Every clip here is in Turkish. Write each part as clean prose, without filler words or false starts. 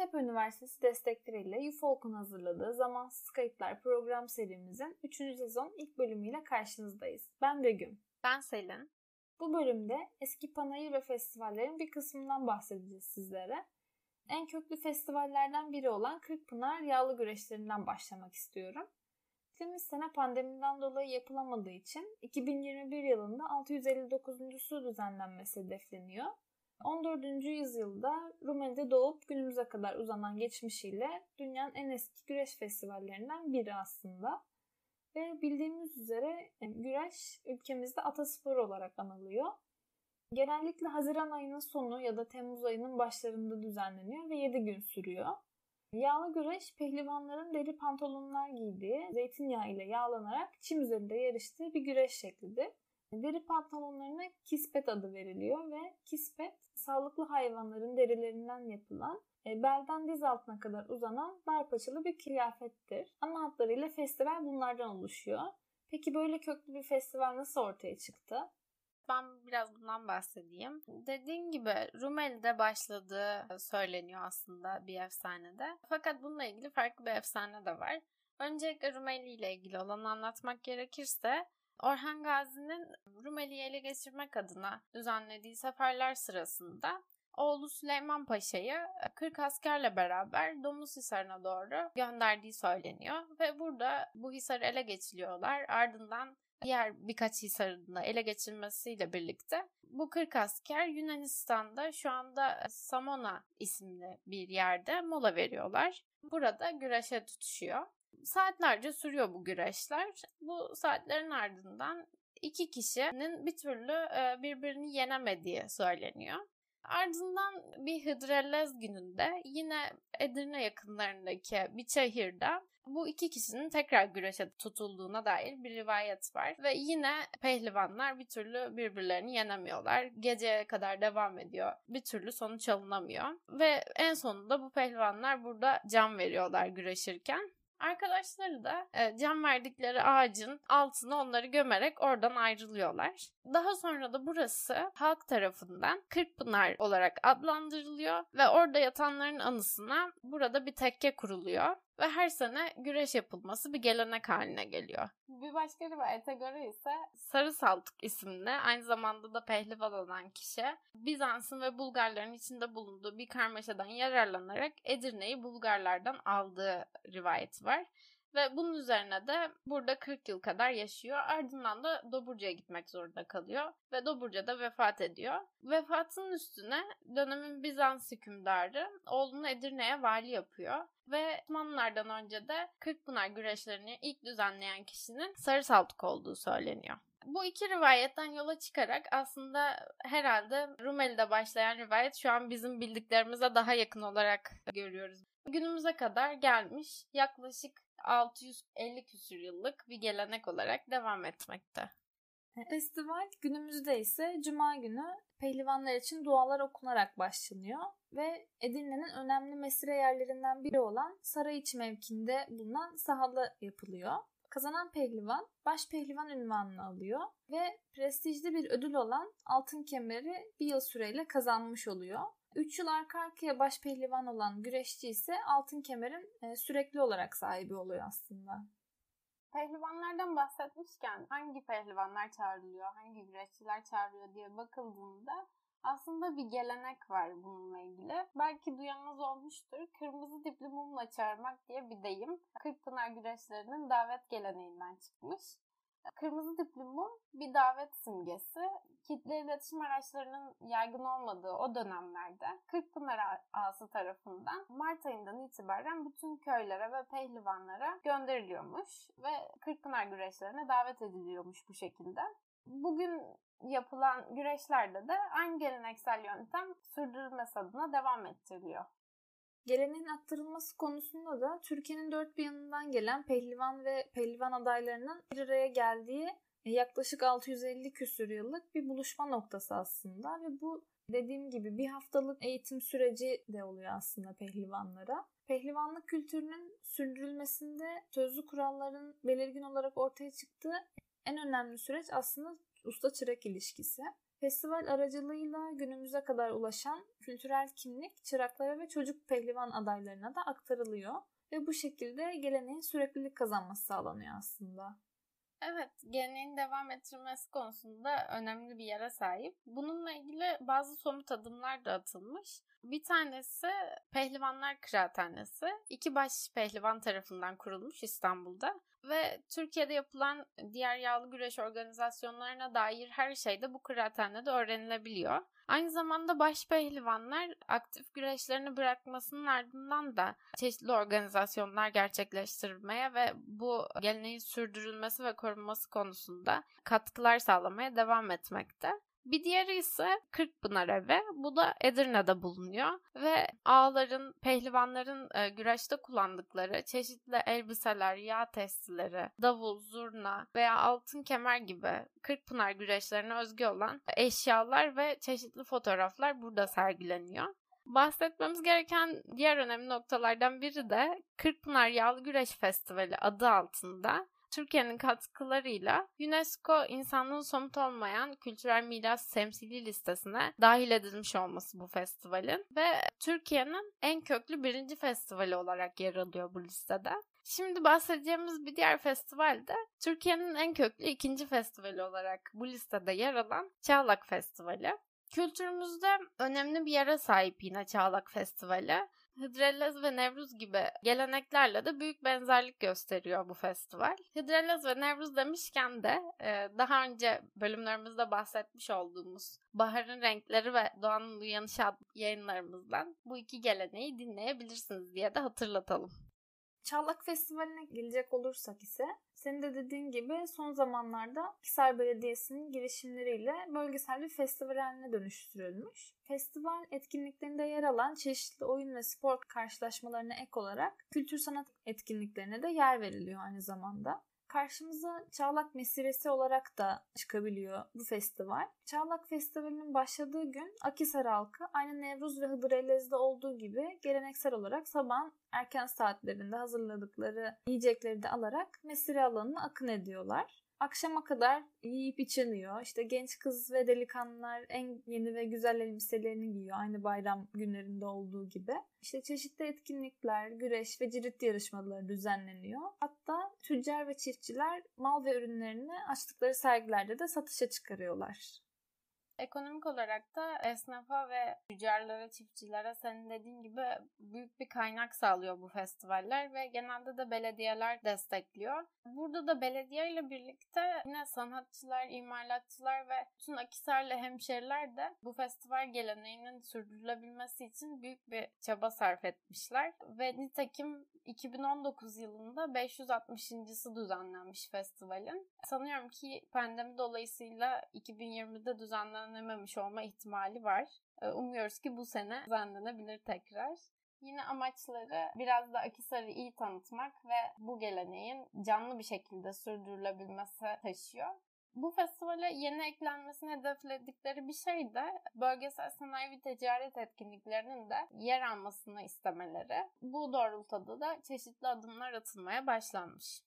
Hacettepe Üniversitesi destekleriyle UFOLK'un hazırladığı Zamansız Kayıtlar program serimizin 3. sezon ilk bölümüyle karşınızdayız. Ben Begüm. Ben Selin. Bu bölümde eski panayır ve festivallerin bir kısmından bahsedeceğiz sizlere. En köklü festivallerden biri olan Kırkpınar Yağlı Güreşlerinden başlamak istiyorum. Geçtiğimiz sene pandemiden dolayı yapılamadığı için 2021 yılında 659.sü düzenlenmesi hedefleniyor. 14. yüzyılda Rumeli'de doğup günümüze kadar uzanan geçmişiyle dünyanın en eski güreş festivallerinden biri aslında. Ve bildiğimiz üzere güreş ülkemizde ataspor olarak anılıyor. Genellikle Haziran ayının sonu ya da Temmuz ayının başlarında düzenleniyor ve 7 gün sürüyor. Yağlı güreş, pehlivanların deri pantolonlar giydiği, zeytinyağı ile yağlanarak çim üzerinde yarıştığı bir güreş şeklidir. Deri pantolonlarına kispet adı veriliyor ve kispet, sağlıklı hayvanların derilerinden yapılan, belden diz altına kadar uzanan dar paçalı bir kıyafettir. Ana hatlarıyla festival bunlardan oluşuyor. Peki böyle köklü bir festival nasıl ortaya çıktı? Ben biraz bundan bahsedeyim. Dediğim gibi Rumeli'de başladığı söyleniyor aslında bir efsanede. Fakat bununla ilgili farklı bir efsane de var. Öncelikle Rumeli ile ilgili olanı anlatmak gerekirse Orhan Gazi'nin Rumeli'yi ele geçirmek adına düzenlediği seferler sırasında oğlu Süleyman Paşa'yı 40 askerle beraber Domuz Hisarı'na doğru gönderdiği söyleniyor. Ve burada bu hisarı ele geçiriyorlar. Ardından diğer birkaç hisarın da ele geçirilmesiyle birlikte bu 40 asker Yunanistan'da şu anda Samona isimli bir yerde mola veriyorlar. Burada güreşe tutuşuyor. Saatlerce sürüyor bu güreşler. Bu saatlerin ardından iki kişinin bir türlü birbirini yenemediği söyleniyor. Ardından bir Hıdrellez gününde yine Edirne yakınlarındaki bir çayırda bu iki kişinin tekrar güreşe tutulduğuna dair bir rivayet var. Ve yine pehlivanlar bir türlü birbirlerini yenemiyorlar. Geceye kadar devam ediyor. Bir türlü sonuç alınamıyor. Ve en sonunda bu pehlivanlar burada can veriyorlar güreşirken. Arkadaşları da can verdikleri ağacın altına onları gömerek oradan ayrılıyorlar. Daha sonra da burası halk tarafından Kırkpınar olarak adlandırılıyor ve orada yatanların anısına burada bir tekke kuruluyor ve her sene güreş yapılması bir gelenek haline geliyor. Bir başka rivayete göre ise Sarı Saltuk isimli aynı zamanda da pehlivan olan kişi Bizans'ın ve Bulgarların içinde bulunduğu bir karmaşadan yararlanarak Edirne'yi Bulgarlardan aldığı rivayet var. Ve bunun üzerine de burada 40 yıl kadar yaşıyor. Ardından da Doburca'ya gitmek zorunda kalıyor. Ve Doburca'da vefat ediyor. Vefatının üstüne dönemin Bizans hükümdarı oğlunu Edirne'ye vali yapıyor. Ve Osmanlılardan önce de Kırkpınar güreşlerini ilk düzenleyen kişinin Sarı Saltuk olduğu söyleniyor. Bu iki rivayetten yola çıkarak aslında herhalde Rumeli'de başlayan rivayet şu an bizim bildiklerimize daha yakın olarak görüyoruz. Günümüze kadar gelmiş yaklaşık 650 küsur yıllık bir gelenek olarak devam etmekte. Festival günümüzde ise Cuma günü pehlivanlar için dualar okunarak başlanıyor ve Edirne'nin önemli mesire yerlerinden biri olan Saray içi mevkinde bulunan sahada yapılıyor. Kazanan pehlivan baş pehlivan unvanını alıyor ve prestijli bir ödül olan altın kemeri bir yıl süreyle kazanmış oluyor. 3 yıl arka arkaya baş pehlivan olan güreşçi ise altın kemerin sürekli olarak sahibi oluyor aslında. Pehlivanlardan bahsetmişken hangi pehlivanlar çağrılıyor, hangi güreşçiler çağrılıyor diye bakıldığında aslında bir gelenek var bununla ilgili. Belki duyanınız olmuştur. Kırmızı dipli mumla çağırmak diye bir deyim Kırkpınar güreşlerinin davet geleneğinden çıkmış. Kırmızı dipli mum bir davet simgesi. Kitle iletişim araçlarının yaygın olmadığı o dönemlerde Kırkpınar ağası tarafından Mart ayından itibaren bütün köylere ve pehlivanlara gönderiliyormuş ve Kırkpınar güreşlerine davet ediliyormuş bu şekilde. Bugün yapılan güreşlerde de aynı geleneksel yöntem sürdürülmesi adına devam ettiriliyor. Geleneğin aktarılması konusunda da Türkiye'nin dört bir yanından gelen pehlivan ve pehlivan adaylarının bir araya geldiği yaklaşık 650 küsur yıllık bir buluşma noktası aslında ve bu dediğim gibi bir haftalık eğitim süreci de oluyor aslında pehlivanlara. Pehlivanlık kültürünün sürdürülmesinde sözlü kuralların belirgin olarak ortaya çıktığı en önemli süreç aslında usta-çırak ilişkisi. Festival aracılığıyla günümüze kadar ulaşan kültürel kimlik çıraklara ve çocuk pehlivan adaylarına da aktarılıyor. Ve bu şekilde geleneğin süreklilik kazanması sağlanıyor aslında. Evet, geleneğin devam ettirilmesi konusunda önemli bir yere sahip. Bununla ilgili bazı somut adımlar da atılmış. Bir tanesi Pehlivanlar Kıraathanesi. İki baş pehlivan tarafından kurulmuş İstanbul'da. Ve Türkiye'de yapılan diğer yağlı güreş organizasyonlarına dair her şey de bu kıraathanede öğrenilebiliyor. Aynı zamanda baş pehlivanlar aktif güreşlerini bırakmasının ardından da çeşitli organizasyonlar gerçekleştirmeye ve bu geleneğin sürdürülmesi ve korunması konusunda katkılar sağlamaya devam etmekte. Bir diğeri ise Kırkpınar Evi. Bu da Edirne'de bulunuyor ve ağaların, pehlivanların güreşte kullandıkları çeşitli elbiseler, yağ testileri, davul, zurna veya altın kemer gibi Kırkpınar güreşlerine özgü olan eşyalar ve çeşitli fotoğraflar burada sergileniyor. Bahsetmemiz gereken diğer önemli noktalardan biri de Kırkpınar Yağlı Güreş Festivali adı altında Türkiye'nin katkılarıyla UNESCO insanlığın somut olmayan kültürel miras temsili listesine dahil edilmiş olması bu festivalin ve Türkiye'nin en köklü birinci festivali olarak yer alıyor bu listede. Şimdi bahsedeceğimiz bir diğer festival de Türkiye'nin en köklü ikinci festivali olarak bu listede yer alan Çağlak Festivali. Kültürümüzde önemli bir yere sahip yine Çağlak Festivali. Hıdrellez ve Nevruz gibi geleneklerle de büyük benzerlik gösteriyor bu festival. Hıdrellez ve Nevruz demişken de daha önce bölümlerimizde bahsetmiş olduğumuz Bahar'ın Renkleri ve Doğan'ın Uyanışı adlı yayınlarımızdan bu iki geleneği dinleyebilirsiniz diye de hatırlatalım. Çağlak Festivali'ne gelecek olursak ise senin de dediğin gibi son zamanlarda Hisar Belediyesi'nin girişimleriyle bölgesel bir festival haline dönüştürülmüş. Festival etkinliklerinde yer alan çeşitli oyun ve spor karşılaşmalarına ek olarak kültür sanat etkinliklerine de yer veriliyor aynı zamanda. Karşımıza Çağlak Mesiresi olarak da çıkabiliyor bu festival. Çağlak Festivali'nin başladığı gün Akhisar halkı aynı Nevruz ve Hıdrellez'de olduğu gibi geleneksel olarak sabahın erken saatlerinde hazırladıkları yiyecekleri de alarak mesire alanına akın ediyorlar. Akşama kadar yiyip içeniyor. İşte genç kız ve delikanlılar en yeni ve güzel elbiselerini giyiyor. Aynı bayram günlerinde olduğu gibi. İşte çeşitli etkinlikler, güreş ve cirit yarışmaları düzenleniyor. Hatta tüccar ve çiftçiler mal ve ürünlerini açtıkları sergilerde de satışa çıkarıyorlar. Ekonomik olarak da esnafa ve tüccarlara, çiftçilere senin dediğin gibi büyük bir kaynak sağlıyor bu festivaller ve genelde de belediyeler destekliyor. Burada da belediyeyle birlikte yine sanatçılar, imalatçılar ve bütün Akhisarlı hemşeriler de bu festival geleneğinin sürdürülebilmesi için büyük bir çaba sarf etmişler. Ve nitekim 2019 yılında 560.'si düzenlenmiş festivalin. Sanıyorum ki pandemi dolayısıyla 2020'de düzenlenememiş olma ihtimali var. Umuyoruz ki bu sene düzenlenebilir tekrar. Yine amaçları biraz da Akhisar'ı iyi tanıtmak ve bu geleneğin canlı bir şekilde sürdürülebilmesi taşıyor. Bu festivale yeni eklenmesini hedefledikleri bir şey de bölgesel sanayi ve ticaret etkinliklerinin de yer almasını istemeleri. Bu doğrultuda da çeşitli adımlar atılmaya başlanmış.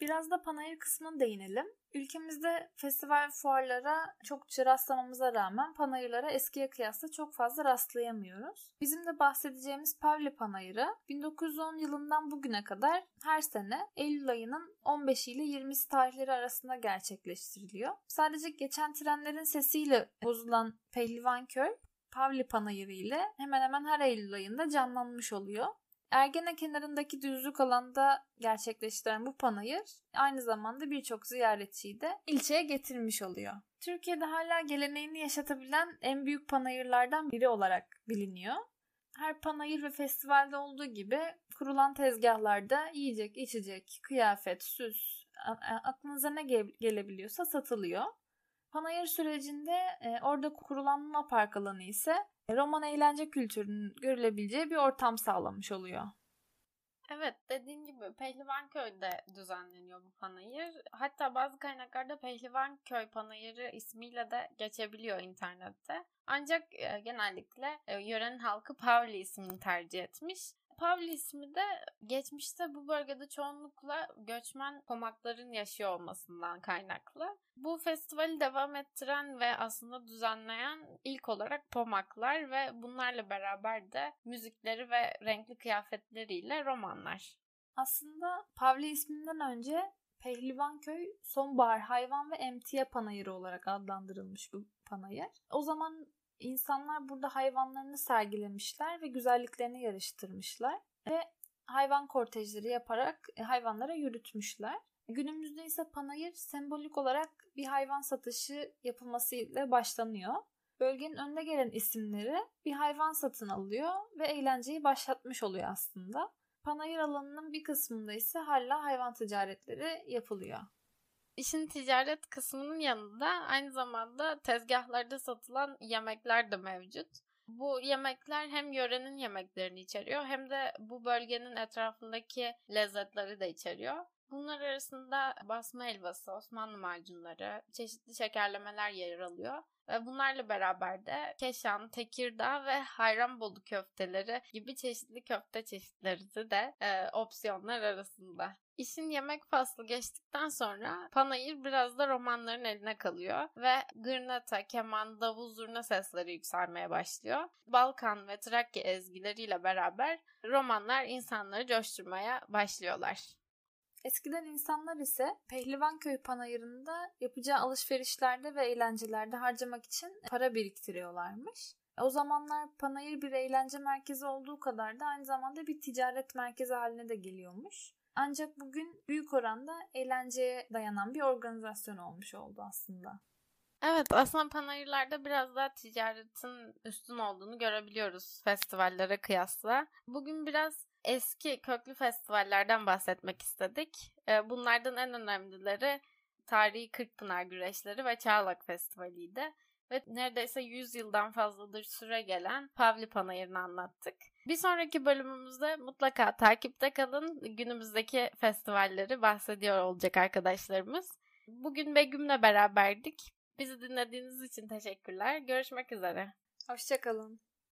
Biraz da panayır kısmına değinelim. Ülkemizde festival fuarlara çokça rastlamamıza rağmen panayırlara eskiye kıyasla çok fazla rastlayamıyoruz. Bizim de bahsedeceğimiz Pavli Panayırı 1910 yılından bugüne kadar her sene Eylül ayının 15 ile 20'si tarihleri arasında gerçekleştiriliyor. Sadece geçen trenlerin sesiyle bozulan Pehlivanköy, Pavli Panayırı ile hemen hemen her Eylül ayında canlanmış oluyor. Ergene kenarındaki düzlük alanda gerçekleştirilen bu panayır aynı zamanda birçok ziyaretçiyi de ilçeye getirmiş oluyor. Türkiye'de hala geleneğini yaşatabilen en büyük panayırlardan biri olarak biliniyor. Her panayır ve festivalde olduğu gibi kurulan tezgahlarda yiyecek, içecek, kıyafet, süs, aklınıza ne gelebiliyorsa satılıyor. Panayır sürecinde orada kurulan Luna Park alanı ise Roman eğlence kültürünün görülebileceği bir ortam sağlamış oluyor. Evet, dediğim gibi Pehlivanköy'de düzenleniyor bu panayır. Hatta bazı kaynaklarda Pehlivanköy Panayırı ismiyle de geçebiliyor internette. Ancak genellikle yörenin halkı Pavli ismini tercih etmiş. Pavli ismi de geçmişte bu bölgede çoğunlukla göçmen pomakların yaşıyor olmasından kaynaklı. Bu festivali devam ettiren ve aslında düzenleyen ilk olarak pomaklar ve bunlarla beraber de müzikleri ve renkli kıyafetleriyle romanlar. Aslında Pavli isminden önce Pehlivanköy sonbahar hayvan ve emtia panayırı olarak adlandırılmış bu panayır. O zaman İnsanlar burada hayvanlarını sergilemişler ve güzelliklerini yarıştırmışlar ve hayvan kortejleri yaparak hayvanlara yürütmüşler. Günümüzde ise panayır sembolik olarak bir hayvan satışı yapılmasıyla başlanıyor. Bölgenin önde gelen isimleri bir hayvan satın alıyor ve eğlenceyi başlatmış oluyor aslında. Panayır alanının bir kısmında ise hala hayvan ticaretleri yapılıyor. İşin ticaret kısmının yanında aynı zamanda tezgahlarda satılan yemekler de mevcut. Bu yemekler hem yörenin yemeklerini içeriyor hem de bu bölgenin etrafındaki lezzetleri de içeriyor. Bunlar arasında basma helvası, Osmanlı macunları, çeşitli şekerlemeler yer alıyor. Ve bunlarla beraber de Keşan, Tekirdağ ve Hayranbolu köfteleri gibi çeşitli köfte çeşitleri de opsiyonlar arasında. İşin yemek faslı geçtikten sonra panayır biraz da romanların eline kalıyor ve gırnata, keman, davul, zurna sesleri yükselmeye başlıyor. Balkan ve Trakya ezgileriyle beraber romanlar insanları coşturmaya başlıyorlar. Eskiden insanlar ise Pehlivanköy panayırında yapacağı alışverişlerde ve eğlencelerde harcamak için para biriktiriyorlarmış. O zamanlar panayır bir eğlence merkezi olduğu kadar da aynı zamanda bir ticaret merkezi haline de geliyormuş. Ancak bugün büyük oranda eğlenceye dayanan bir organizasyon olmuş oldu aslında. Evet, aslında panayırlarda biraz daha ticaretin üstün olduğunu görebiliyoruz festivallere kıyasla. Bugün biraz eski köklü festivallerden bahsetmek istedik. Bunlardan en önemlileri tarihi Kırkpınar Güreşleri ve Çağlak Festivali'ydi. Ve neredeyse 100 yıldan fazladır süre gelen Pavli Panayırı'nı anlattık. Bir sonraki bölümümüzde mutlaka takipte kalın. Günümüzdeki festivalleri bahsediyor olacak arkadaşlarımız. Bugün Begüm'le beraberdik. Bizi dinlediğiniz için teşekkürler. Görüşmek üzere. Hoşça kalın.